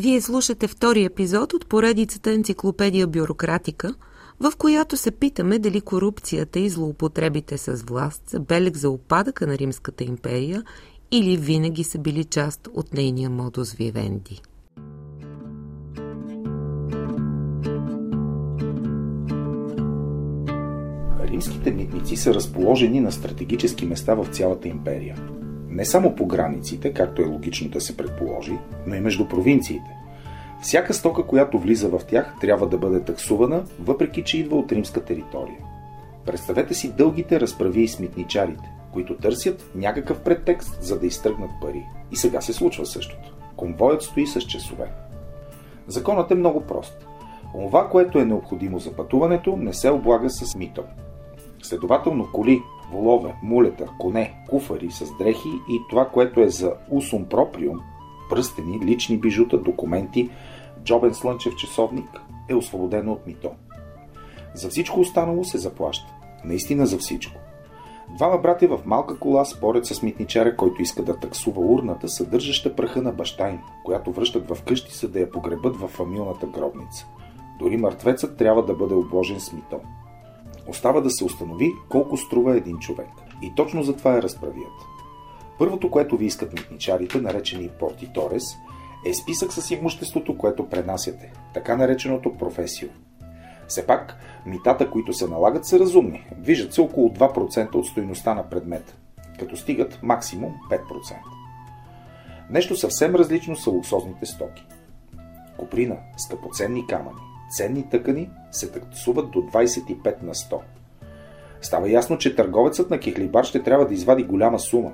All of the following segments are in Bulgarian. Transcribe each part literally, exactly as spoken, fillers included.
Вие слушате втори епизод от поредицата Енциклопедия Бюрократика, в която се питаме дали корупцията и злоупотребите с власт са белег за упадъка на Римската империя или винаги са били част от нейния модус вивенди. Римските митници са разположени на стратегически места в цялата империя. Не само по границите, както е логично да се предположи, но и между провинциите. Всяка стока, която влиза в тях, трябва да бъде таксувана, въпреки че идва от римска територия. Представете си дългите разправи и с митничарите, които търсят някакъв претекст, за да изтръгнат пари. И сега се случва същото. Конвоят стои с часове. Законът е много прост. Онова, което е необходимо за пътуването, не се облага с мито. Следователно коли, волове, мулета, коне, куфари с дрехи и това, което е за усум проприум, пръстени, лични бижута, документи, джобен слънчев часовник, е освободено от мито. За всичко останало се заплаща. Наистина за всичко. Двама брати в малка кола спорят с митничара, който иска да таксува урната, съдържаща праха на баща им, която връщат в къщи, за да я погребат във фамилната гробница. Дори мъртвецът трябва да бъде обложен с мито. Остава да се установи колко струва един човек. И точно за това е разправият. Първото, което ви искат митничарите, наречени портиторес, е списък с имуществото, което пренасяте, така нареченото професио. Все пак, митата, които се налагат, са разумни. Движат се около два процента от стойността на предмета, като стигат максимум пет процента. Нещо съвсем различно са луксозните стоки. Коприна, скъпоценни камъни, ценни тъкани се таксуват до двадесет и пет на сто. Става ясно, че търговецът на кихлибар ще трябва да извади голяма сума,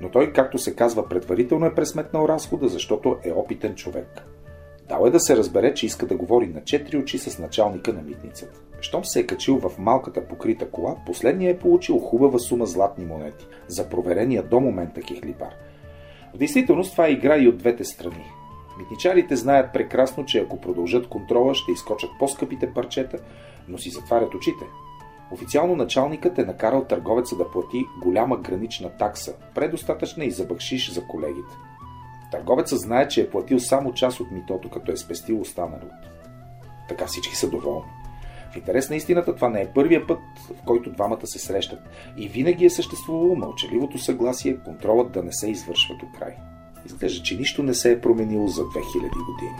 но той, както се казва, предварително е пресметнал разхода, защото е опитен човек. Дал е да се разбере, че иска да говори на четири очи с началника на митницата. Щом се е качил в малката покрита кола, последният е получил хубава сума златни монети за проверения до момента кихлибар. В действителност това е игра и от двете страни. Митничарите знаят прекрасно, че ако продължат контрола, ще изкочат по-скъпите парчета, но си затварят очите. Официално началникът е накарал търговеца да плати голяма гранична такса, предостатъчна и за бакшиш за колегите. Търговецът знае, че е платил само част от митото, като е спестил останалото. Така всички са доволни. В интерес на истината, това не е първия път, в който двамата се срещат, и винаги е съществувало мълчаливото съгласие контролът да не се извършва до край. Изглежда, че нищо не се е променило за две хиляди години.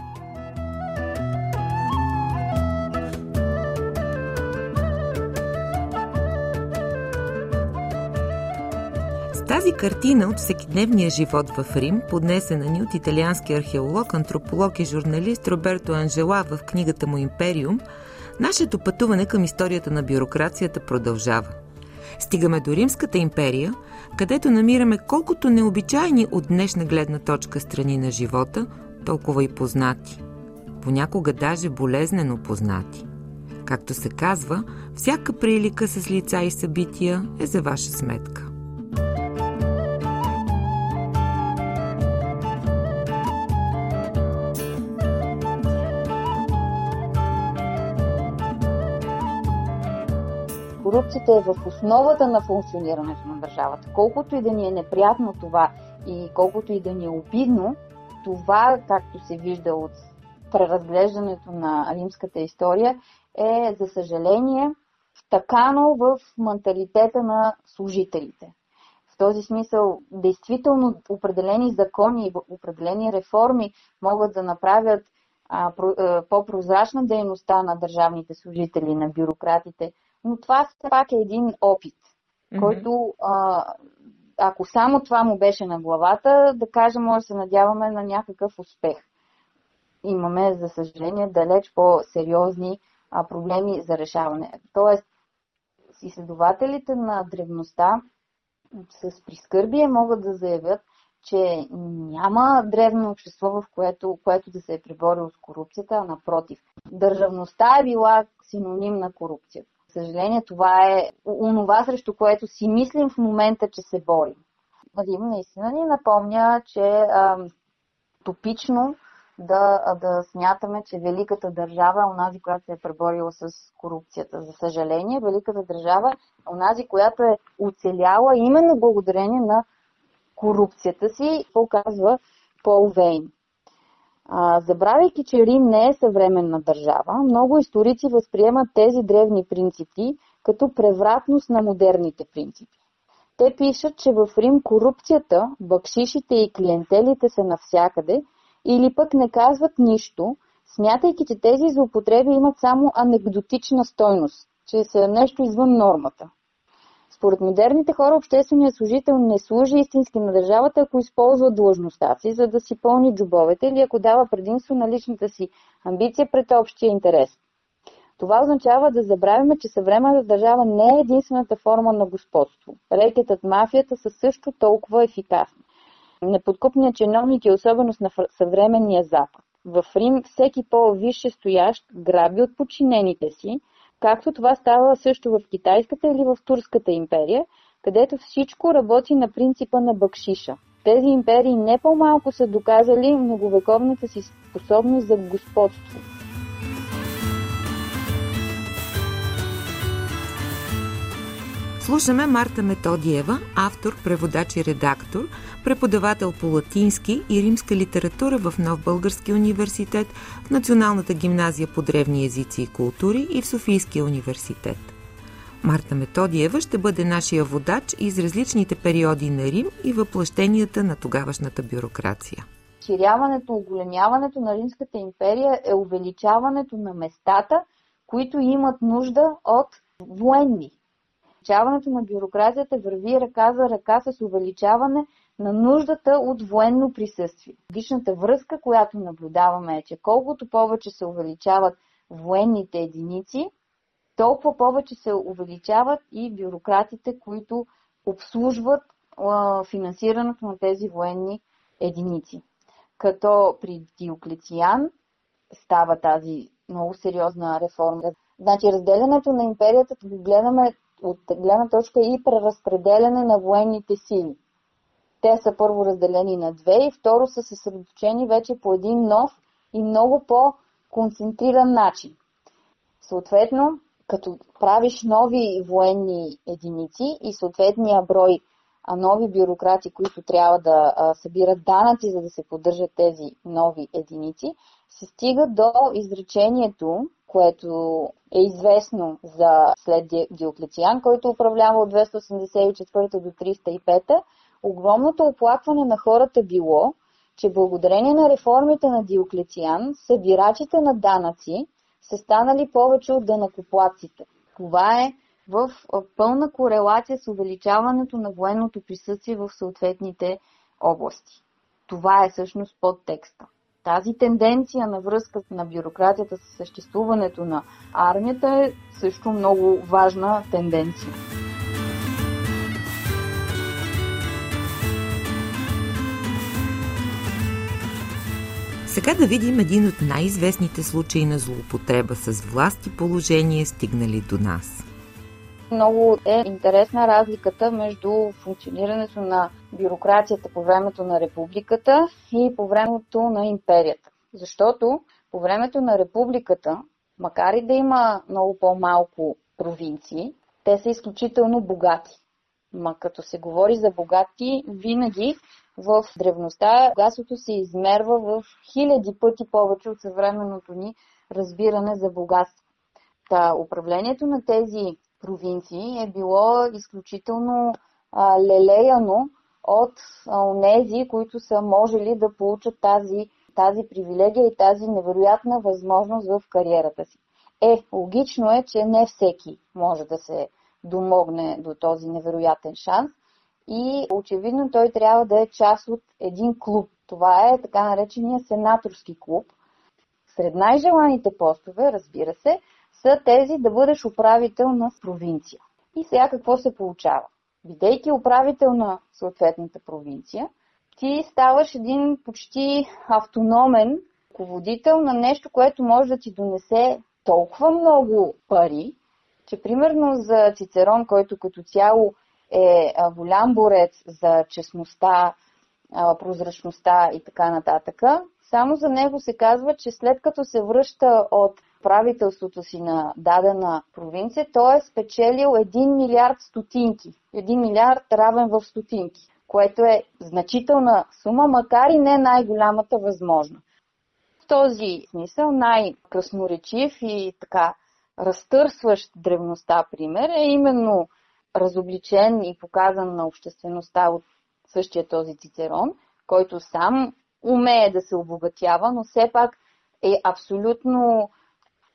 С тази картина от всекидневния живот в Рим, поднесена ни от италиански археолог, антрополог и журналист Роберто Анжела в книгата му «Империум», нашето пътуване към историята на бюрокрацията продължава. Стигаме до Римската империя, където намираме колкото необичайни от днешна гледна точка страни на живота, толкова и познати. Понякога даже болезнено познати. Както се казва, всяка прилика с лица и събития е за ваша сметка. Корупцията е в основата на функционирането на държавата. Колкото и да ни е неприятно това и колкото и да ни е обидно, това, както се вижда от преразглеждането на римската история, е, за съжаление, втъкано в менталитета на служителите. В този смисъл, действително, определени закони и определени реформи могат да направят а, про, а, по-прозрачна дейността на държавните служители, на бюрократите, но това все пак е един опит, mm-hmm. който, а, ако само това му беше на главата, да кажем, може да се надяваме на някакъв успех. Имаме, за съжаление, далеч по-сериозни а, проблеми за решаване. Тоест, изследователите на древността с прискърбие могат да заявят, че няма древно общество, в което, което да се е преборило с корупцията, а напротив. Държавността е била синоним на корупцията. За съжаление, това е онова, срещу което си мислим в момента, че се борим. Рим наистина ни напомня, че а, топично да, да смятаме, че великата държава е онази, която се е преборила с корупцията. За съжаление, великата държава е онази, която е оцеляла именно благодарение на корупцията си, показва Пол Вейн. А, забравяйки, че Рим не е съвременна държава, много историци възприемат тези древни принципи като превратност на модерните принципи. Те пишат, че в Рим корупцията, бакшишите и клиентелите са навсякъде или пък не казват нищо, смятайки, че тези злоупотреби имат само анекдотична стойност, че са нещо извън нормата. Според модерните хора, общественият служител не служи истински на държавата, ако използва длъжността си, за да си пълни джобовете или ако дава предимство на личната си амбиция пред общия интерес. Това означава да забравяме, че съвременната държава не е единствената форма на господство. Рекетът, мафията са също толкова ефикасни. Неподкупният чиновник е особеност на съвременния Запад. В Рим всеки по-висше стоящ граби от подчинените си, както това става също в Китайската или в Турската империя, където всичко работи на принципа на бакшиша. Тези империи не по-малко са доказали многовековната си способност за господство. Слушаме Марта Методиева, автор, преводач и редактор, преподавател по латински и римска литература в Нов Български университет, в Националната гимназия по древни езици и култури и в Софийския университет. Марта Методиева ще бъде нашия водач из различните периоди на Рим и въплъщенията на тогавашната бюрокрация. Ширяването, оголемяването на Римската империя е увеличаването на местата, които имат нужда от военни. Увеличаването на бюрокрацията върви ръка за ръка с увеличаване на нуждата от военно присъствие. Логичната връзка, която наблюдаваме е, че колкото повече се увеличават военните единици, толкова повече се увеличават и бюрократите, които обслужват а, финансирането на тези военни единици. Като при Диоклециан става тази много сериозна реформа. Значи разделянето на империята го гледаме от гледна точка и преразпределяне на военните сили. Те са първо разделени на две и второ са съсредоточени вече по един нов и много по-концентриран начин. Съответно, като правиш нови военни единици и съответния брой нови бюрократи, които трябва да събират данъци, за да се поддържат тези нови единици, се стига до изречението, което е известно за след Диоклециан, който управлява от двеста осемдесет и четвърта до триста и пета, огромното оплакване на хората било, че благодарение на реформите на Диоклециан, събирачите на данъци са станали повече от данъкоплатците. Това е в пълна корелация с увеличаването на военното присъствие в съответните области. Това е всъщност подтекста. Тази тенденция на връзка на бюрократията с съществуването на армията е също много важна тенденция. Сега да видим един от най-известните случаи на злоупотреба с власт и положение, стигнали до нас. Много е интересна разликата между функционирането на бюрокрацията по времето на републиката и по времето на империята. Защото по времето на републиката, макар и да има много по-малко провинции, те са изключително богати. Ма като се говори за богати, винаги в древността богатството се измерва в хиляди пъти повече от съвременното ни разбиране за богатство. Та управлението на тези провинции е било изключително а, лелеяно от онези, които са можели да получат тази, тази привилегия и тази невероятна възможност в кариерата си. Е, логично е, че не всеки може да се домогне до този невероятен шанс и очевидно той трябва да е част от един клуб. Това е така наречения сенаторски клуб. Сред най-желаните постове, разбира се, са тези да бъдеш управител на провинция. И сега какво се получава? Бидейки управител на съответната провинция, ти ставаш един почти автономен ръководител на нещо, което може да ти донесе толкова много пари, че примерно за Цицерон, който като цяло е голям борец за честността, прозрачността и така нататък, само за него се казва, че след като се връща от правителството си на дадена провинция, той е спечелил един милиард стотинки. един милиард равен в стотинки, което е значителна сума, макар и не най-голямата възможна. този смисъл най-красноречив и така разтърсващ древността пример е именно разобличен и показан на обществеността от същия този Цицерон, който сам умее да се обогатява, но все пак е абсолютно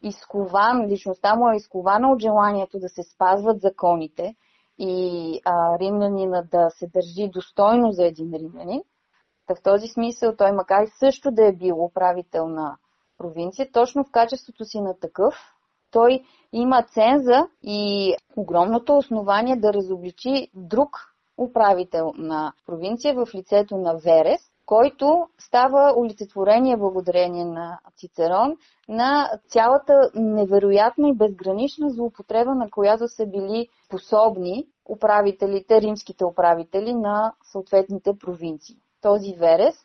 изкован, личността му е изкована от желанието да се спазват законите и а, римлянина да се държи достойно за един римлянин. Та в този смисъл той макар и също да е бил управител на провинция, точно в качеството си на такъв, той има ценза и огромното основание да разобличи друг управител на провинция в лицето на Верес, който става олицетворение благодарение на Цицерон на цялата невероятна и безгранична злоупотреба, на която са били способни управителите, римските управители на съответните провинции. Този Верес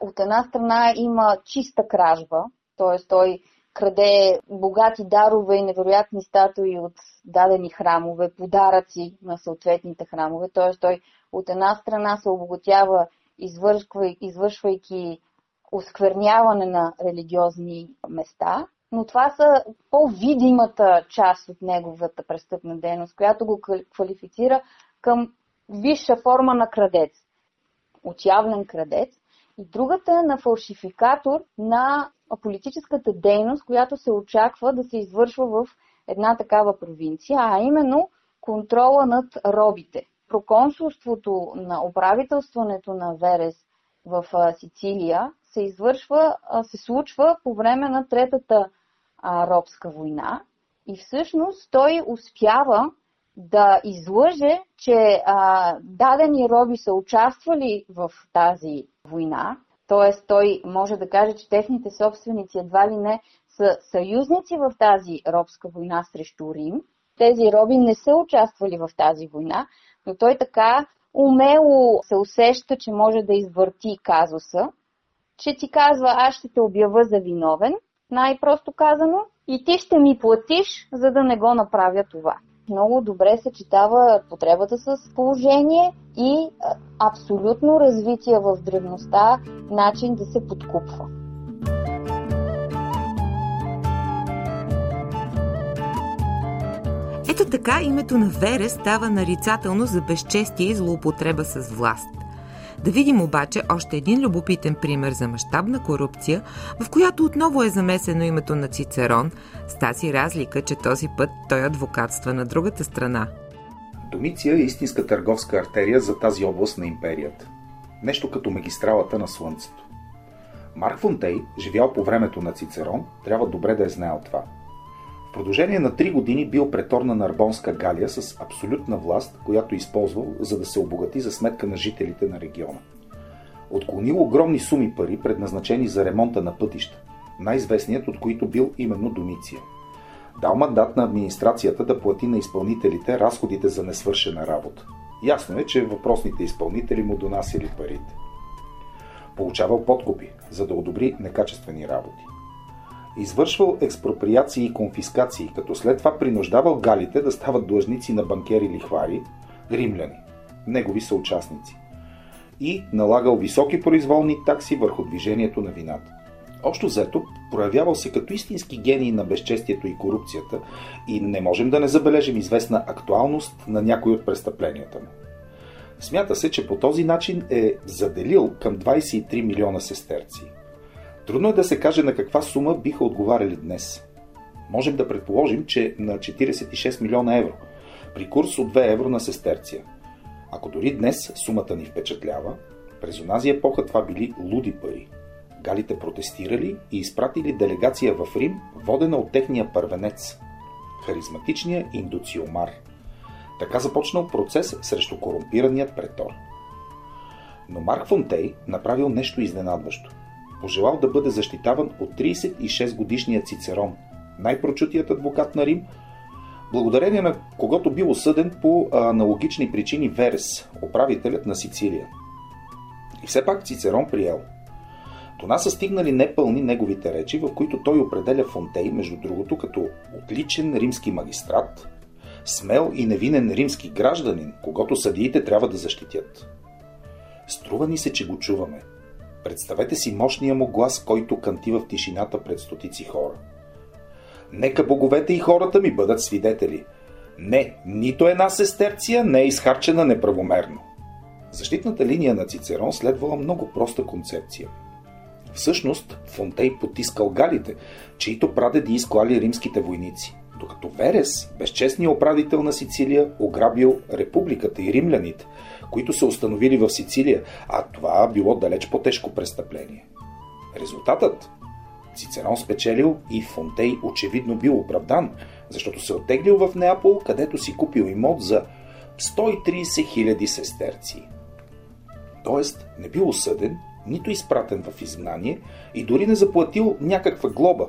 от една страна има чиста кражба, т.е. той краде богати дарове и невероятни статуи от дадени храмове, подаръци на съответните храмове, т.е. той от една страна се обогатява, извършвайки оскверняване на религиозни места, но това са по-видимата част от неговата престъпна дейност, която го квалифицира към висша форма на крадец, отявлен крадец. И другата е на фалшификатор на политическата дейност, която се очаква да се извършва в една такава провинция, а именно контрола над робите. Проконсулството на управителстването на Верес в Сицилия се извършва, се случва по време на Третата робска война и всъщност той успява да излъже, че а, дадени роби са участвали в тази война, т.е. той може да каже, че техните собственици едва ли не са съюзници в тази робска война срещу Рим. Тези роби не са участвали в тази война, но той така умело се усеща, че може да извърти казуса, че ти казва, аз ще те обява за виновен, най-просто казано, и ти ще ми платиш, за да не го направя това. Много добре съчетава потребата с положение и абсолютно развитие в древността начин да се подкупва. Ето така името на Верес става нарицателно за безчестие и злоупотреба с власт. Да видим обаче още един любопитен пример за мащабна корупция, в която отново е замесено името на Цицерон, с тази разлика, че този път той адвокатства на другата страна. Домиция е истинска търговска артерия за тази област на империята. Нещо като магистралата на слънцето. Марк Фонтей, живял по времето на Цицерон, трябва добре да е знаел това. В продължение на три години бил претор на Арбонска галия с абсолютна власт, която използвал, за да се обогати за сметка на жителите на региона. Отклонил огромни суми пари, предназначени за ремонта на пътища, най-известният от които бил именно Домиция. Дал мандат на администрацията да плати на изпълнителите разходите за несвършена работа. Ясно е, че въпросните изпълнители му донасили парите. Получавал подкупи, за да одобри некачествени работи. Извършвал експроприации и конфискации, като след това принуждавал галите да стават длъжници на банкери лихвари, римляни, негови съучастници, и налагал високи произволни такси върху движението на вината. Общо взето, проявявал се като истински гений на безчестието и корупцията и не можем да не забележим известна актуалност на някои от престъпленията му. Смята се, че по този начин е заделил към двадесет и три милиона сестерци. Трудно е да се каже на каква сума биха отговаряли днес. Можем да предположим, че на четиридесет и шест милиона евро, при курс от две евро на сестерция. Ако дори днес сумата ни впечатлява, през онази епоха това били луди пари. Галите протестирали и изпратили делегация в Рим, водена от техния първенец – харизматичния индуциомар. Така започнал процес срещу корумпираният претор. Но Марк Фонтей направил нещо изненадващо. Пожелал да бъде защитаван от тридесет и шест годишния Цицерон, най-прочутият адвокат на Рим, благодарение на когото бил осъден по аналогични причини Верес, управителят на Сицилия. И все пак Цицерон приел. До нас са стигнали непълни неговите речи, в които той определя Фонтей, между другото, като отличен римски магистрат, смел и невинен римски гражданин, когото съдиите трябва да защитят. Струва ни се, че го чуваме. Представете си мощния му глас, който кънти в тишината пред стотици хора. Нека боговете и хората ми бъдат свидетели. Не, нито една сестерция не е изхарчена неправомерно. Защитната линия на Цицерон следвала много проста концепция. Всъщност, Фонтей потискал галите, чието прадеди изклали римските войници, докато Верес, безчестният управител на Сицилия, ограбил републиката и римляните, които се установили в Сицилия, а това било далеч по-тежко престъпление. Резултатът? Цицерон спечелил и Фонтей очевидно бил оправдан, защото се оттеглил в Неапол, където си купил имот за сто и трийсет хиляди сестерции. Тоест не бил осъден, нито изпратен в изгнание и дори не заплатил някаква глоба,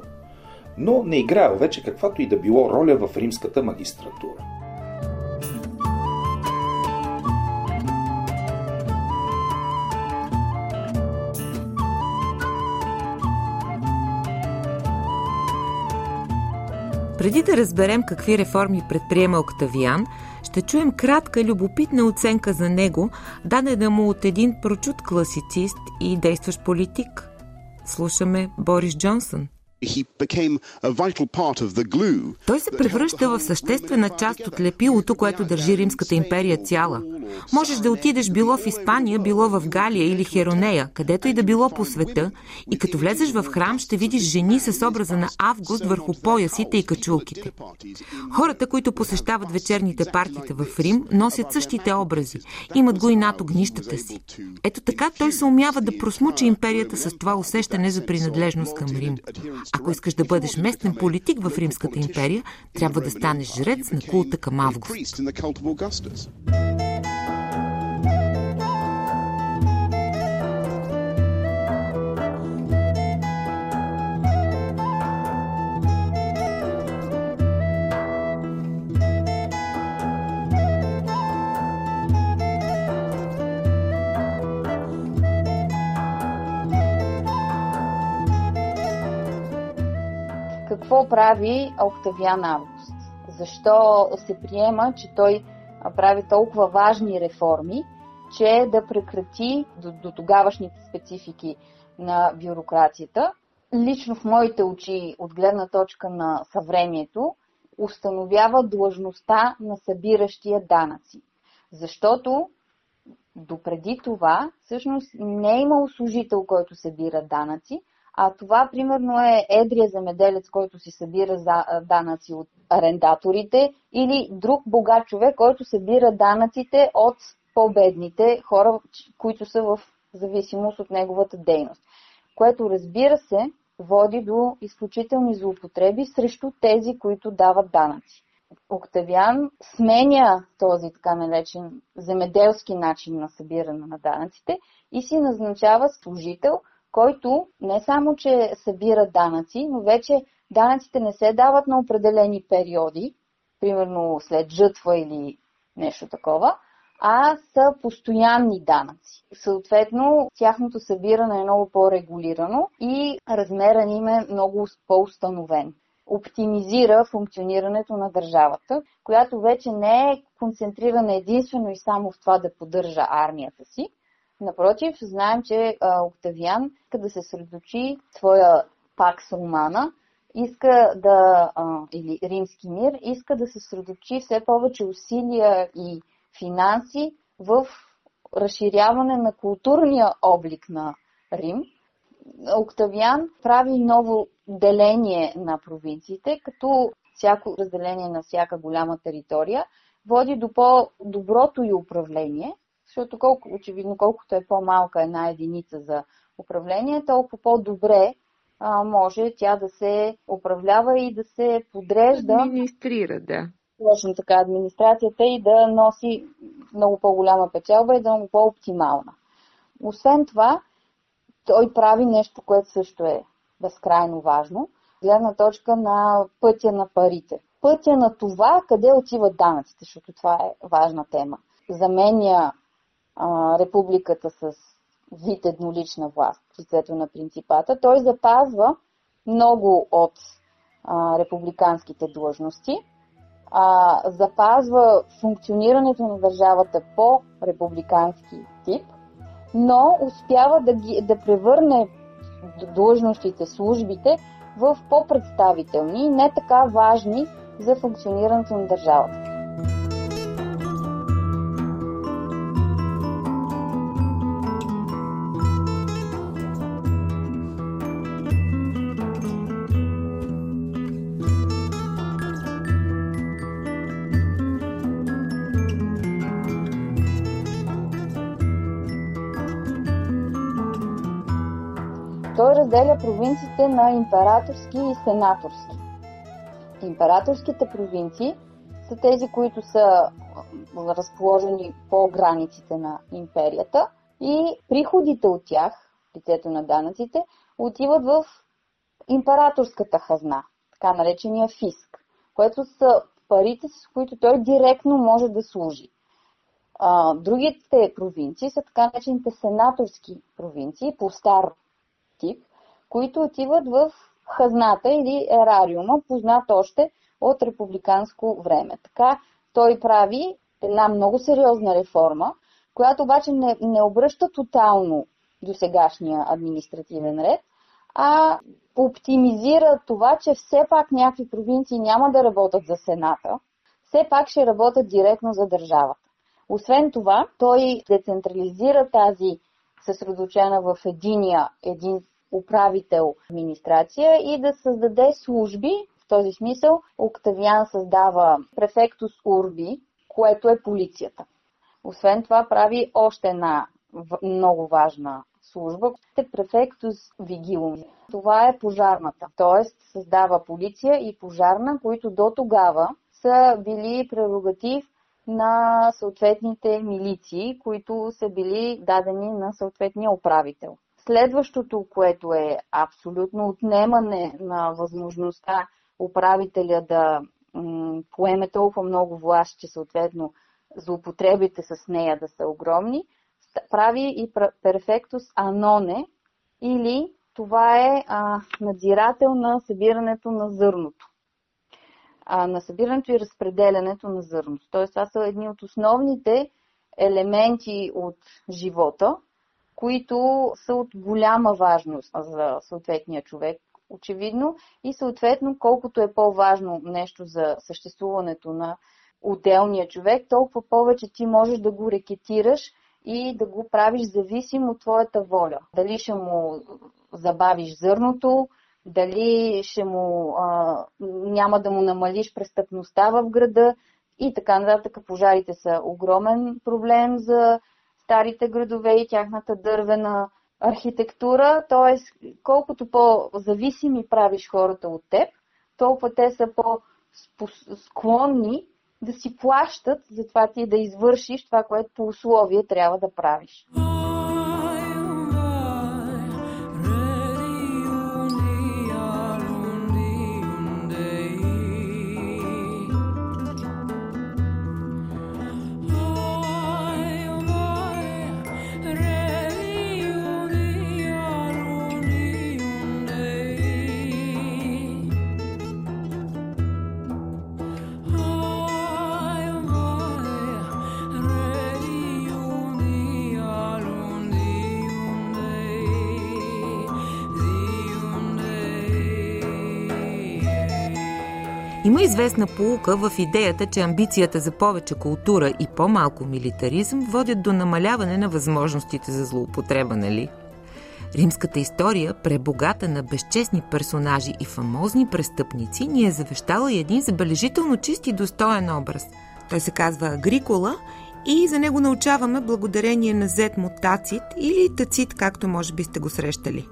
но не играел вече каквато и да било роля в римската магистратура. Преди да разберем какви реформи предприема Октавиан, ще чуем кратка любопитна оценка за него, дадена му от един прочут класицист и действащ политик. Слушаме Борис Джонсън. Той се превръща в съществена част от лепилото, което държи Римската империя цяла. Можеш да отидеш било в Испания, било в Галия или Херонея, където и да било по света, и като влезеш в храм, ще видиш жени с образа на Август върху поясите и качулките. Хората, които посещават вечерните партита в Рим, носят същите образи, имат го и над огнищата си. Ето така той се умява да просмучи империята с това усещане за принадлежност към Рим. Ако искаш да бъдеш местен политик в Римската империя, трябва да станеш жрец на култа към Август. Какво прави Октавиан Август? Защо се приема, че той прави толкова важни реформи, че да прекрати до, до тогавашните специфики на бюрокрацията? Лично в моите очи, от гледна точка на съвремието, установява длъжността на събиращия данъци. Защото допреди това всъщност не е имал служител, който събира данъци, а това, примерно, е едрия земеделец, който си събира за данъци от арендаторите, или друг богат човек, който събира данъците от по-бедните хора, които са в зависимост от неговата дейност. Което, разбира се, води до изключителни злоупотреби срещу тези, които дават данъци. Октавиан сменя този така наречен земеделски начин на събиране на данъците и си назначава служител, който не само, че събира данъци, но вече данъците не се дават на определени периоди, примерно след жътва или нещо такова, а са постоянни данъци. Съответно, тяхното събиране е много по-регулирано и размерът им е много по-установен. Оптимизира функционирането на държавата, която вече не е концентрирана единствено и само в това да поддържа армията си. Напротив, знаем, че Октавиан иска да се съсредоточи своя Pax Romana, иска да, или римски мир, иска да се съсредоточи все повече усилия и финанси в разширяване на културния облик на Рим. Октавиан прави ново деление на провинциите, като всяко разделение на всяка голяма територия води до по-доброто ѝ управление, защото колко, очевидно, колкото е по-малка една единица за управление, толкова по-добре а, може тя да се управлява и да се подрежда. Администрира, да. Точно така, администрацията и да носи много по-голяма печалба и да е много по-оптимална. Освен това, той прави нещо, което също е безкрайно важно, гледна точка на пътя на парите. Пътя на това, къде отиват данъците, защото това е важна тема. Заменя републиката с вид еднолична власт в лицето на принципата. Той запазва много от а, републиканските длъжности, а, запазва функционирането на държавата по републикански тип, но успява да, ги, да превърне длъжностите, службите в по-представителни и не така важни за функционирането на държавата. Той разделя провинциите на императорски и сенаторски. Императорските провинции са тези, които са разположени по границите на империята и приходите от тях, лицето на данъците, отиват в императорската хазна, така наречения ФИСК, което са парите, с които той директно може да служи. Другите провинции са така наречените сенаторски провинции, по стар тип, които отиват в хазната или ерариума, познат още от републиканско време. Така той прави една много сериозна реформа, която обаче не, не обръща тотално до сегашния административен ред, а оптимизира това, че все пак някакви провинции няма да работят за Сената, все пак ще работят директно за държавата. Освен това, той децентрализира тази съсредоточена в единия, един управител администрация и да създаде служби. В този смисъл Октавиан създава префектус Урби, което е полицията. Освен това прави още една много важна служба, префектус Вигилуми. Това е пожарната, т.е. създава полиция и пожарна, които до тогава са били прерогатив на съответните милиции, които са били дадени на съответния управител. Следващото, което е абсолютно отнемане на възможността управителя да м- поеме толкова много власт, че съответно злоупотребите с нея да са огромни, прави и Perfectus Annone, или това е а, надзирател на събирането на зърното. на събирането и разпределянето на зърното. Т.е. това са едни от основните елементи от живота, които са от голяма важност за съответния човек, очевидно, и съответно колкото е по-важно нещо за съществуването на отделния човек, толкова повече ти можеш да го рекетираш и да го правиш зависим от твоята воля. Дали ще му забавиш зърното, дали ще му, а, няма да му намалиш престъпността в града и така нататък. Пожарите са огромен проблем за старите градове и тяхната дървена архитектура. Т.е. колкото по-зависими правиш хората от теб, толкова те са по-склонни да си плащат за това ти да извършиш това, което по условие трябва да правиш. Има известна поука в идеята, че амбицията за повече култура и по-малко милитаризъм водят до намаляване на възможностите за злоупотреба, нали? Римската история, пребогата на безчестни персонажи и фамозни престъпници, ни е завещала и един забележително чист и достоен образ. Той се казва Агрикола и за него научаваме благодарение на зет му Тацит или Тацит, както може би сте го срещали.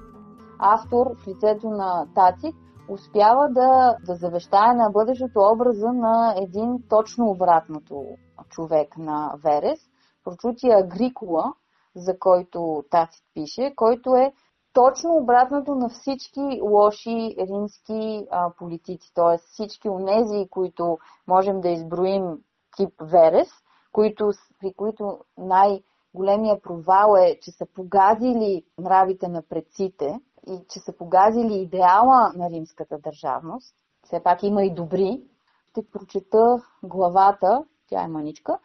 Автор в лицето на Тацит успява да, да завещае на бъдещето образа на един точно обратното човек на Верес, прочутия Агрикола, за който Тацит пише, който е точно обратното на всички лоши римски а, политици, т.е. всички онези, които можем да изброим тип Верес, които, при които най-големия провал е, че са погазили нравите на предците, и че са погазили идеала на римската държавност. Все пак има и добри. Ще прочета главата, тя е маничка.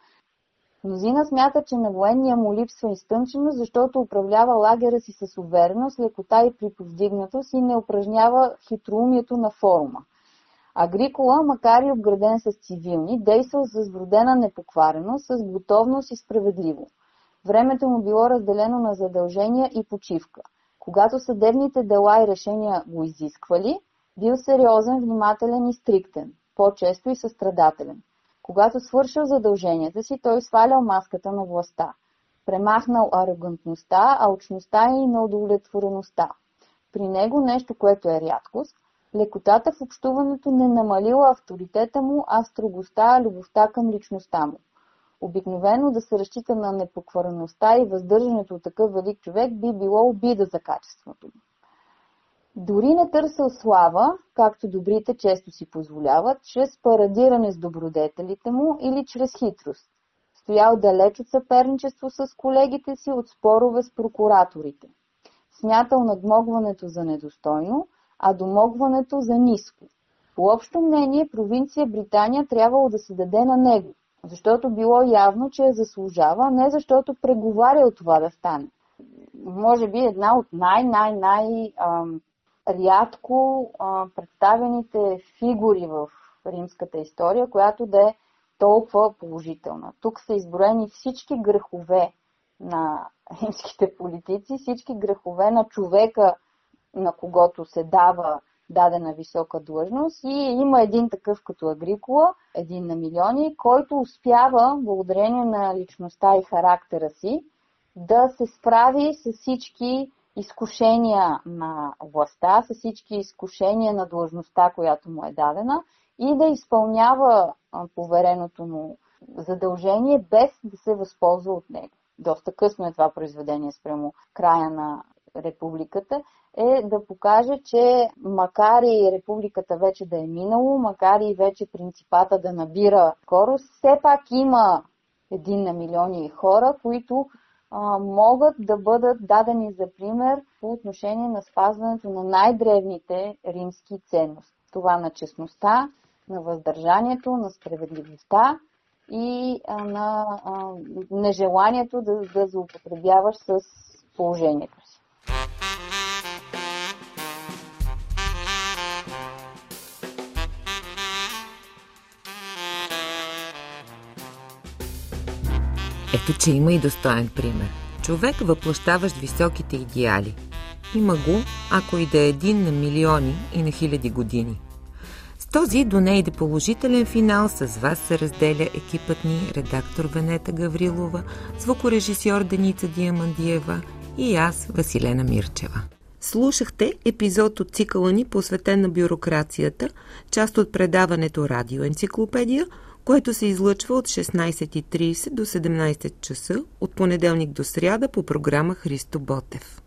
Мнозина смята, че на военния му липсва изтънченост, защото управлява лагера си с увереност, лекота и приповдигнатост и не упражнява хитроумието на форума. Агрикола, макар и обграден с цивилни, действал с вродена непоквареност, с готовност и справедливо. Времето му било разделено на задължения и почивка. Когато съдебните дела и решения го изисквали, бил сериозен, внимателен и стриктен, по-често и състрадателен. Когато свършил задълженията си, той свалял маската на властта. Премахнал арогантността, алчността и неудовлетвореността. При него нещо, което е рядкост, лекотата в общуването не намалила авторитета му, а строгостта, любовта към личността му. Обикновено да се разчита на непоквареността и въздържането от такъв велик човек би било обида за качеството му. Дори не търсил слава, както добрите често си позволяват, чрез парадиране с добродетелите му или чрез хитрост. Стоял далеч от съперничество с колегите си, от спорове с прокураторите. Смятал надмогването за недостойно, а домогването за ниско. По общо мнение, провинция Британия трябвало да се даде на него, защото било явно, че я заслужава, не защото преговарял това да стане. Може би една от най-най-най... рядко а, представените фигури в римската история, която да е толкова положителна. Тук са изброени всички грехове на римските политици, всички грехове на човека, на когото се дава дадена висока длъжност, и има един такъв като Агрикола, един на милиони, който успява, благодарение на личността и характера си, да се справи с всички изкушения на властта, с всички изкушения на длъжността, която му е дадена, и да изпълнява повереното му задължение, без да се възползва от него. Доста късно е това произведение спрямо края на републиката, е да покаже, че макар и републиката вече да е минало, макар и вече принципата да набира скорост, все пак има един на милиони хора, които могат да бъдат дадени за пример по отношение на спазването на най-древните римски ценности. Това на честността, на въздържанието, на справедливостта и на нежеланието да, да злоупотребяваш с положението си. Ето, че има и достоен пример. Човек, въплащаващ високите идеали. Има го, ако и да е един на милиони и на хиляди години. С този донейде положителен финал с вас се разделя екипът ни, редактор Венета Гаврилова, звукорежисьор Деница Диамандиева и аз, Василена Мирчева. Слушахте епизод от цикъла ни, посветен на бюрокрацията, част от предаването Радиоенциклопедия, което се излъчва от шестнайсет и трийсет до седемнайсет часа, от понеделник до сряда по програма Христо Ботев.